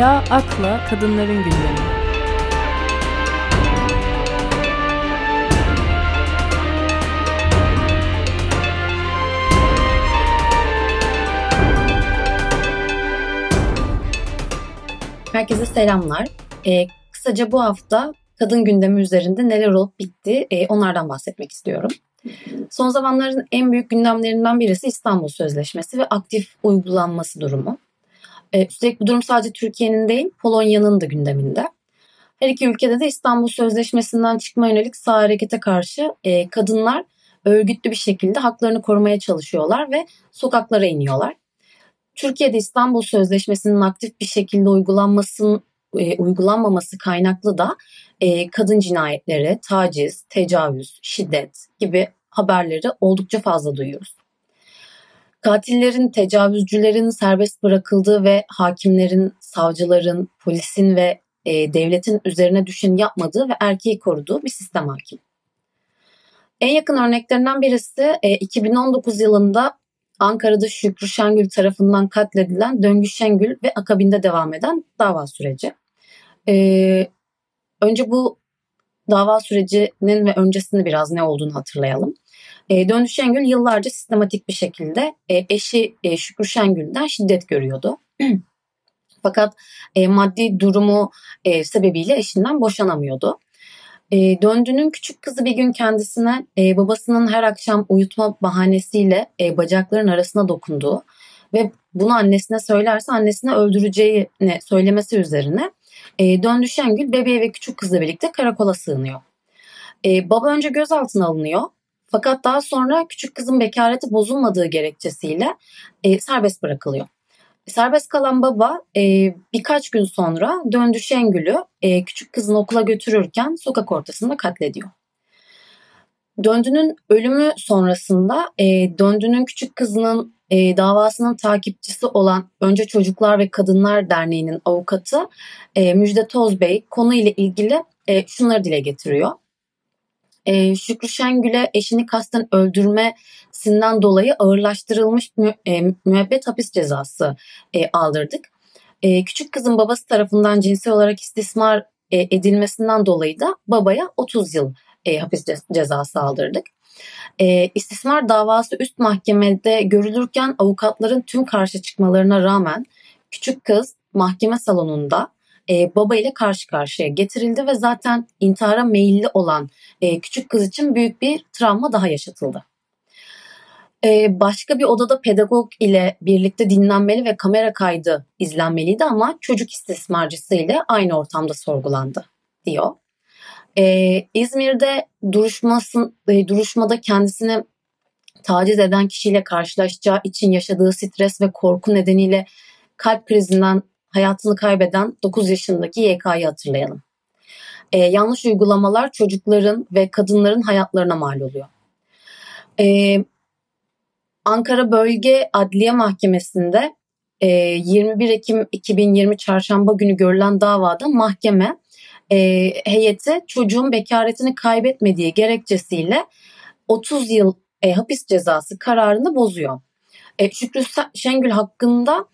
Ela Ak'la Kadınların Gündemi. Herkese selamlar. Kısaca bu hafta kadın gündemi üzerinde neler olup bitti onlardan bahsetmek istiyorum. Son zamanların en büyük gündemlerinden birisi İstanbul Sözleşmesi ve aktif uygulanması durumu. Üstelik bu durum sadece Türkiye'nin değil, Polonya'nın da gündeminde. Her iki ülkede de İstanbul Sözleşmesi'nden çıkma yönelik sağ harekete karşı kadınlar örgütlü bir şekilde haklarını korumaya çalışıyorlar ve sokaklara iniyorlar. Türkiye'de İstanbul Sözleşmesi'nin aktif bir şekilde uygulanmaması kaynaklı da kadın cinayetleri, taciz, tecavüz, şiddet gibi haberleri oldukça fazla duyuyoruz. Katillerin, tecavüzcülerin serbest bırakıldığı ve hakimlerin, savcıların, polisin ve devletin üzerine düşeni yapmadığı ve erkeği koruduğu bir sistem hakim. En yakın örneklerinden birisi 2019 yılında Ankara'da Şükrü Şengül tarafından katledilen Döndü Şengül ve akabinde devam eden dava süreci. Önce bu dava sürecinin ve öncesinde biraz ne olduğunu hatırlayalım. Döndü Şengül yıllarca sistematik bir şekilde eşi Şükrü Şengül'den şiddet görüyordu. Fakat maddi durumu sebebiyle eşinden boşanamıyordu. Döndü'nün küçük kızı bir gün kendisine babasının her akşam uyutma bahanesiyle bacakların arasına dokunduğu ve bunu annesine söylerse annesini öldüreceğini söylemesi üzerine Döndü Şengül bebeği ve küçük kızla birlikte karakola sığınıyor. Baba önce gözaltına alınıyor. Fakat daha sonra küçük kızın bekareti bozulmadığı gerekçesiyle serbest bırakılıyor. Serbest kalan baba birkaç gün sonra Döndü Şengül'ü küçük kızını okula götürürken sokak ortasında katlediyor. Döndü'nün ölümü sonrasında Döndü'nün küçük kızının davasının takipçisi olan Önce Çocuklar ve Kadınlar Derneği'nin avukatı Müjde Tozbey konuyla ilgili şunları dile getiriyor. Şükrü Şengül'e eşini kasten öldürmesinden dolayı ağırlaştırılmış müebbet hapis cezası aldırdık. Küçük kızın babası tarafından cinsel olarak istismar edilmesinden dolayı da babaya 30 yıl hapis cezası aldırdık. İstismar davası üst mahkemede görülürken avukatların tüm karşı çıkmalarına rağmen küçük kız mahkeme salonunda baba ile karşı karşıya getirildi ve zaten intihara meyilli olan küçük kız için büyük bir travma daha yaşatıldı. Başka bir odada pedagog ile birlikte dinlenmeli ve kamera kaydı izlenmeliydi ama çocuk istismarcısı ile aynı ortamda sorgulandı diyor. İzmir'de duruşmada kendisini taciz eden kişiyle karşılaşacağı için yaşadığı stres ve korku nedeniyle kalp krizinden hayatını kaybeden 9 yaşındaki YK'yı hatırlayalım. Yanlış uygulamalar çocukların ve kadınların hayatlarına mal oluyor. Ankara Bölge Adliye Mahkemesi'nde 21 Ekim 2020 Çarşamba günü görülen davada mahkeme heyeti çocuğun bekaretini kaybetmediği gerekçesiyle 30 yıl hapis cezası kararını bozuyor. Şükrü Şengül hakkında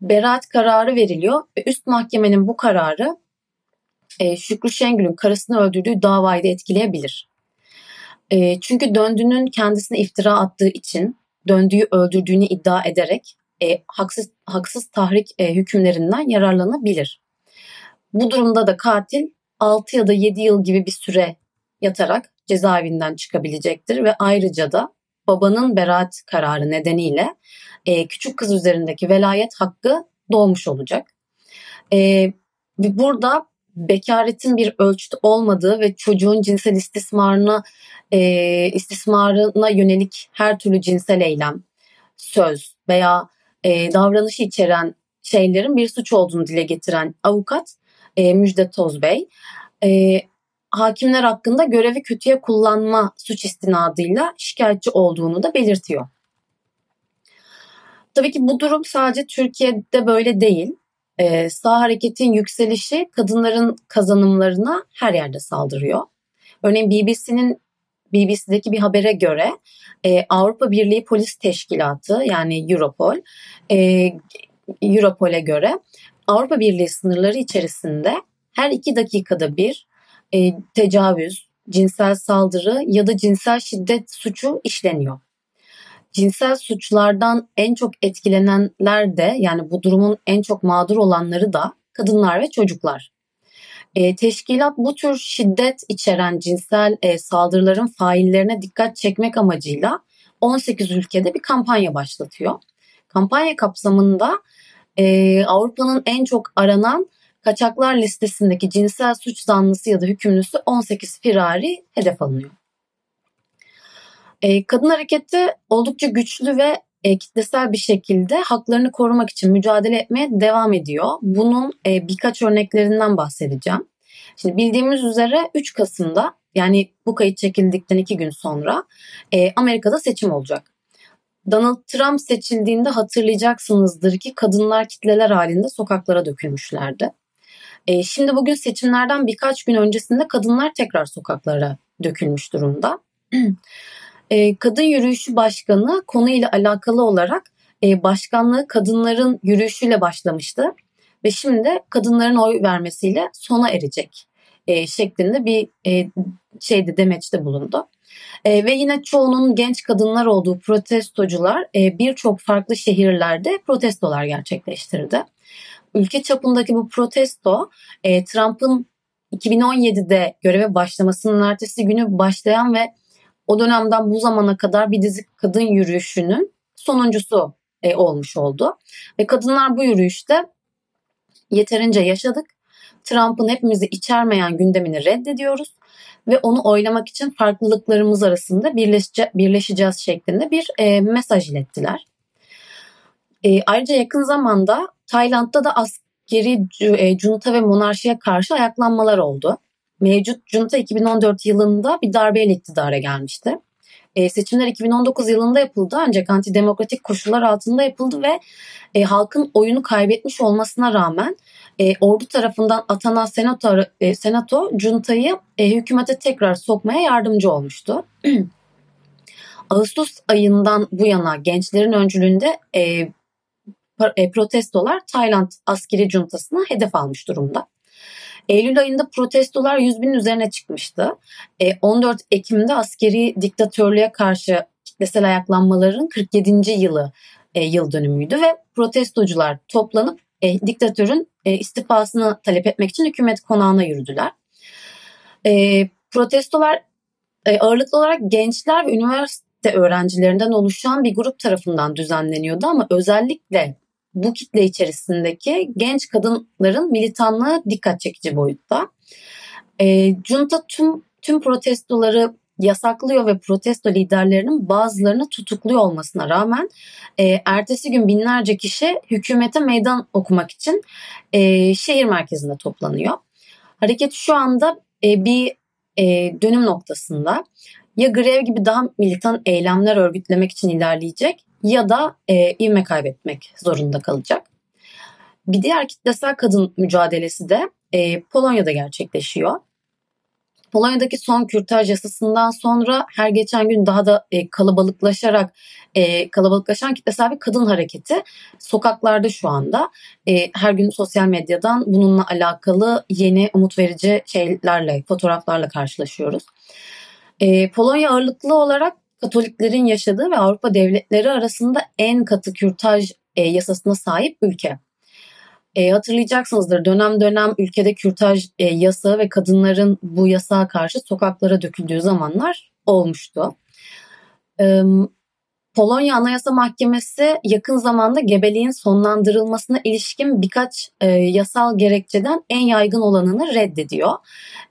beraat kararı veriliyor ve üst mahkemenin bu kararı Şükrü Şengül'ün karısını öldürdüğü davayı da etkileyebilir. Çünkü Döndü'nün kendisine iftira attığı için Döndü'yü öldürdüğünü iddia ederek haksız tahrik hükümlerinden yararlanabilir. Bu durumda da katil 6 ya da 7 yıl gibi bir süre yatarak cezaevinden çıkabilecektir ve ayrıca da babanın beraat kararı nedeniyle küçük kız üzerindeki velayet hakkı doğmuş olacak. Burada bekaretin bir ölçüt olmadığı ve çocuğun cinsel istismarına yönelik her türlü cinsel eylem, söz veya davranışı içeren şeylerin bir suç olduğunu dile getiren avukat Müjde Tozbey, hakimler hakkında görevi kötüye kullanma suç istinadıyla şikayetçi olduğunu da belirtiyor. Tabii ki bu durum sadece Türkiye'de böyle değil. Sağ hareketin yükselişi kadınların kazanımlarına her yerde saldırıyor. Örneğin BBC'deki bir habere göre Avrupa Birliği Polis Teşkilatı yani Europol'a göre Avrupa Birliği sınırları içerisinde her 2 dakikada bir tecavüz, cinsel saldırı ya da cinsel şiddet suçu işleniyor. Cinsel suçlardan en çok etkilenenler de, yani bu durumun en çok mağdur olanları da kadınlar ve çocuklar. Teşkilat bu tür şiddet içeren cinsel saldırıların faillerine dikkat çekmek amacıyla 18 ülkede bir kampanya başlatıyor. Kampanya kapsamında Avrupa'nın en çok aranan kaçaklar listesindeki cinsel suç zanlısı ya da hükümlüsü 18 firari hedef alınıyor. Kadın hareketi oldukça güçlü ve kitlesel bir şekilde haklarını korumak için mücadele etmeye devam ediyor. Bunun birkaç örneklerinden bahsedeceğim. Şimdi bildiğimiz üzere 3 Kasım'da, yani bu kayıt çekildikten 2 gün sonra Amerika'da seçim olacak. Donald Trump seçildiğinde hatırlayacaksınızdır ki kadınlar kitleler halinde sokaklara dökülmüşlerdi. Şimdi bugün seçimlerden birkaç gün öncesinde kadınlar tekrar sokaklara dökülmüş durumda. Kadın Yürüyüşü Başkanı konuyla alakalı olarak başkanlığı kadınların yürüyüşüyle başlamıştı ve şimdi kadınların oy vermesiyle sona erecek şeklinde bir demeçte bulundu. Ve yine çoğunun genç kadınlar olduğu protestocular birçok farklı şehirlerde protestolar gerçekleştirdi. Ülke çapındaki bu protesto Trump'ın 2017'de göreve başlamasının ertesi günü başlayan ve o dönemden bu zamana kadar bir dizi kadın yürüyüşünün sonuncusu olmuş oldu. Ve kadınlar bu yürüyüşte yeterince yaşadık, Trump'ın hepimizi içermeyen gündemini reddediyoruz ve onu oylamak için farklılıklarımız arasında birleşeceğiz şeklinde bir mesaj ilettiler. Ayrıca yakın zamanda Tayland'da da askeri junta ve monarşiye karşı ayaklanmalar oldu. Mevcut junta 2014 yılında bir darbeyle iktidara gelmişti. Seçimler 2019 yılında yapıldı ancak antidemokratik koşullar altında yapıldı ve halkın oyunu kaybetmiş olmasına rağmen ordu tarafından atanan senato juntayı hükümete tekrar sokmaya yardımcı olmuştu. Ağustos ayından bu yana gençlerin öncülüğünde protestolar Tayland askeri juntasına hedef almış durumda. Eylül ayında protestolar 100.000'in üzerine çıkmıştı. 14 Ekim'de askeri diktatörlüğe karşı kitlesel ayaklanmaların 47. yıl dönümüydü ve protestocular toplanıp diktatörün istifasını talep etmek için hükümet konağına yürüdüler. Protestolar ağırlıklı olarak gençler ve üniversite öğrencilerinden oluşan bir grup tarafından düzenleniyordu ama özellikle bu kitle içerisindeki genç kadınların militanlığı dikkat çekici boyutta. Junta tüm protestoları yasaklıyor ve protesto liderlerinin bazılarını tutukluyor olmasına rağmen ertesi gün binlerce kişi hükümete meydan okumak için şehir merkezinde toplanıyor. Hareket şu anda bir dönüm noktasında. Ya grev gibi daha militan eylemler örgütlemek için ilerleyecek ya da ivme kaybetmek zorunda kalacak. Bir diğer kitlesel kadın mücadelesi de Polonya'da gerçekleşiyor. Polonya'daki son kürtaj yasasından sonra her geçen gün daha da kalabalıklaşan kitlesel bir kadın hareketi sokaklarda şu anda. Her gün sosyal medyadan bununla alakalı yeni umut verici fotoğraflarla karşılaşıyoruz. Polonya ağırlıklı olarak Katoliklerin yaşadığı ve Avrupa devletleri arasında en katı kürtaj yasasına sahip ülke. Hatırlayacaksınızdır, dönem dönem ülkede kürtaj yasağı ve kadınların bu yasağa karşı sokaklara döküldüğü zamanlar olmuştu. Polonya Anayasa Mahkemesi yakın zamanda gebeliğin sonlandırılmasına ilişkin birkaç yasal gerekçeden en yaygın olanını reddediyor.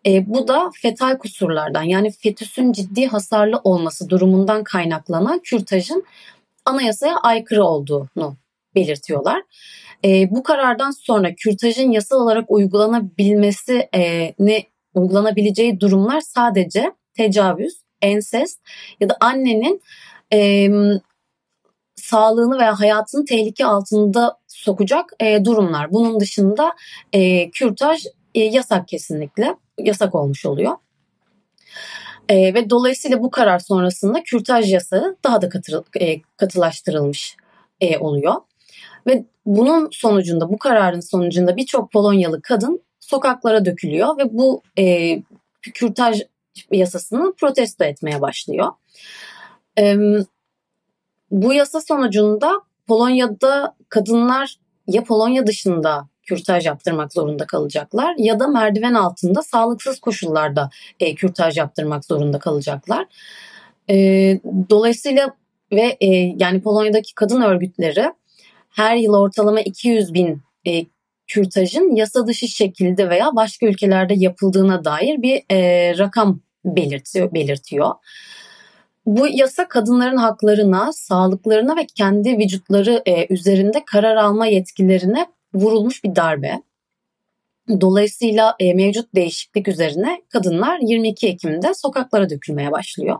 Bu da fetal kusurlardan, yani fetüsün ciddi hasarlı olması durumundan kaynaklanan kürtajın anayasaya aykırı olduğunu belirtiyorlar. Bu karardan sonra kürtajın yasal olarak uygulanabileceği durumlar sadece tecavüz, ensest ya da annenin sağlığını veya hayatını tehlike altında sokacak durumlar. Bunun dışında kürtaj yasak olmuş oluyor. Ve dolayısıyla bu karar sonrasında kürtaj yasağı daha da katılaştırılmış oluyor. Ve bunun sonucunda, bu kararın sonucunda birçok Polonyalı kadın sokaklara dökülüyor ve bu kürtaj yasasını protesto etmeye başlıyor. Bu yasa sonucunda Polonya'da kadınlar ya Polonya dışında kürtaj yaptırmak zorunda kalacaklar ya da merdiven altında sağlıksız koşullarda kürtaj yaptırmak zorunda kalacaklar. Dolayısıyla ve yani Polonya'daki kadın örgütleri her yıl ortalama 200.000 kürtajın yasa dışı şekilde veya başka ülkelerde yapıldığına dair bir rakam belirtiyor. Bu yasa kadınların haklarına, sağlıklarına ve kendi vücutları üzerinde karar alma yetkilerine vurulmuş bir darbe. Dolayısıyla mevcut değişiklik üzerine kadınlar 22 Ekim'de sokaklara dökülmeye başlıyor.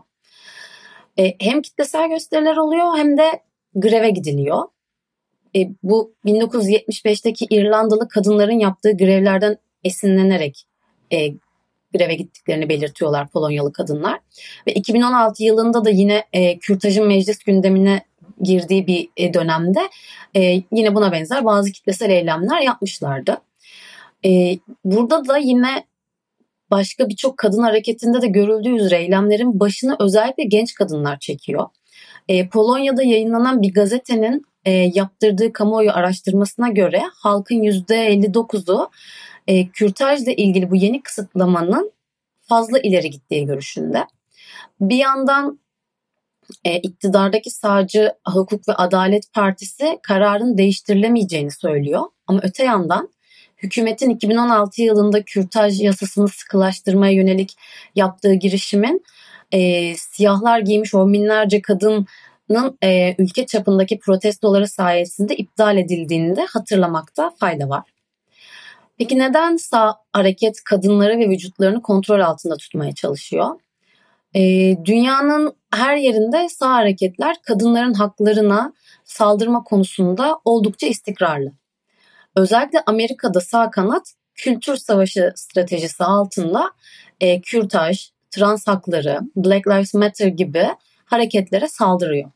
Hem kitlesel gösteriler oluyor hem de greve gidiliyor. Bu 1975'teki İrlandalı kadınların yaptığı grevlerden esinlenerek greve gittiklerini belirtiyorlar Polonyalı kadınlar. Ve 2016 yılında da yine kürtajın meclis gündemine girdiği bir dönemde yine buna benzer bazı kitlesel eylemler yapmışlardı. Burada da yine başka birçok kadın hareketinde de görüldüğü üzere eylemlerin başını özellikle genç kadınlar çekiyor. Polonya'da yayınlanan bir gazetenin yaptırdığı kamuoyu araştırmasına göre halkın %59'u kürtajla ilgili bu yeni kısıtlamanın fazla ileri gittiği görüşünde. Bir yandan iktidardaki sağcı Hukuk ve Adalet Partisi kararın değiştirilemeyeceğini söylüyor. Ama öte yandan hükümetin 2016 yılında kürtaj yasasını sıkılaştırmaya yönelik yaptığı girişimin siyahlar giymiş on binlerce kadının ülke çapındaki protestoları sayesinde iptal edildiğini de hatırlamakta fayda var. Peki neden sağ hareket kadınları ve vücutlarını kontrol altında tutmaya çalışıyor? Dünyanın her yerinde sağ hareketler kadınların haklarına saldırma konusunda oldukça istikrarlı. Özellikle Amerika'da sağ kanat kültür savaşı stratejisi altında kürtaj, trans hakları, Black Lives Matter gibi hareketlere saldırıyor.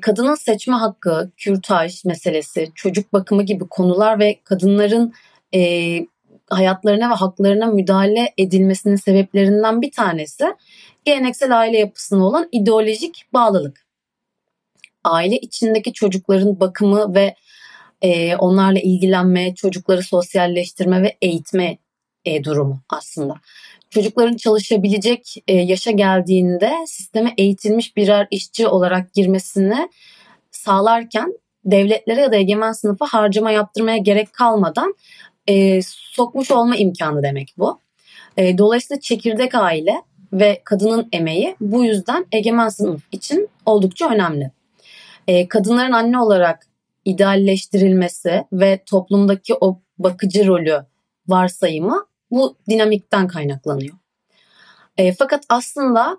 Kadının seçme hakkı, kürtaj meselesi, çocuk bakımı gibi konular ve kadınların hayatlarına ve haklarına müdahale edilmesinin sebeplerinden bir tanesi geleneksel aile yapısına olan ideolojik bağlılık. Aile içindeki çocukların bakımı ve onlarla ilgilenme, çocukları sosyalleştirme ve eğitme durumu aslında. Çocukların çalışabilecek yaşa geldiğinde sisteme eğitilmiş birer işçi olarak girmesini sağlarken devletlere ya da egemen sınıfa harcama yaptırmaya gerek kalmadan sokmuş olma imkanı demek bu. Dolayısıyla çekirdek aile ve kadının emeği bu yüzden egemen sınıf için oldukça önemli. Kadınların anne olarak idealleştirilmesi ve toplumdaki o bakıcı rolü varsayımı bu dinamikten kaynaklanıyor. Fakat aslında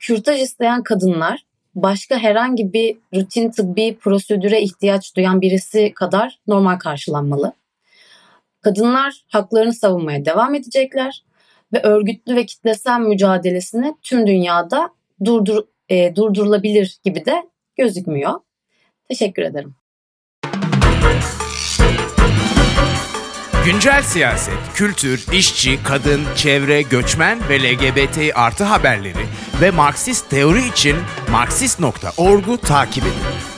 kürtaj isteyen kadınlar başka herhangi bir rutin tıbbi prosedüre ihtiyaç duyan birisi kadar normal karşılanmalı. Kadınlar haklarını savunmaya devam edecekler ve örgütlü ve kitlesel mücadelesini tüm dünyada durdurulabilir gibi de gözükmüyor. Teşekkür ederim. Güncel siyaset, kültür, işçi, kadın, çevre, göçmen ve LGBTİ artı haberleri ve Marksist teori için marksist.org'u takip edin.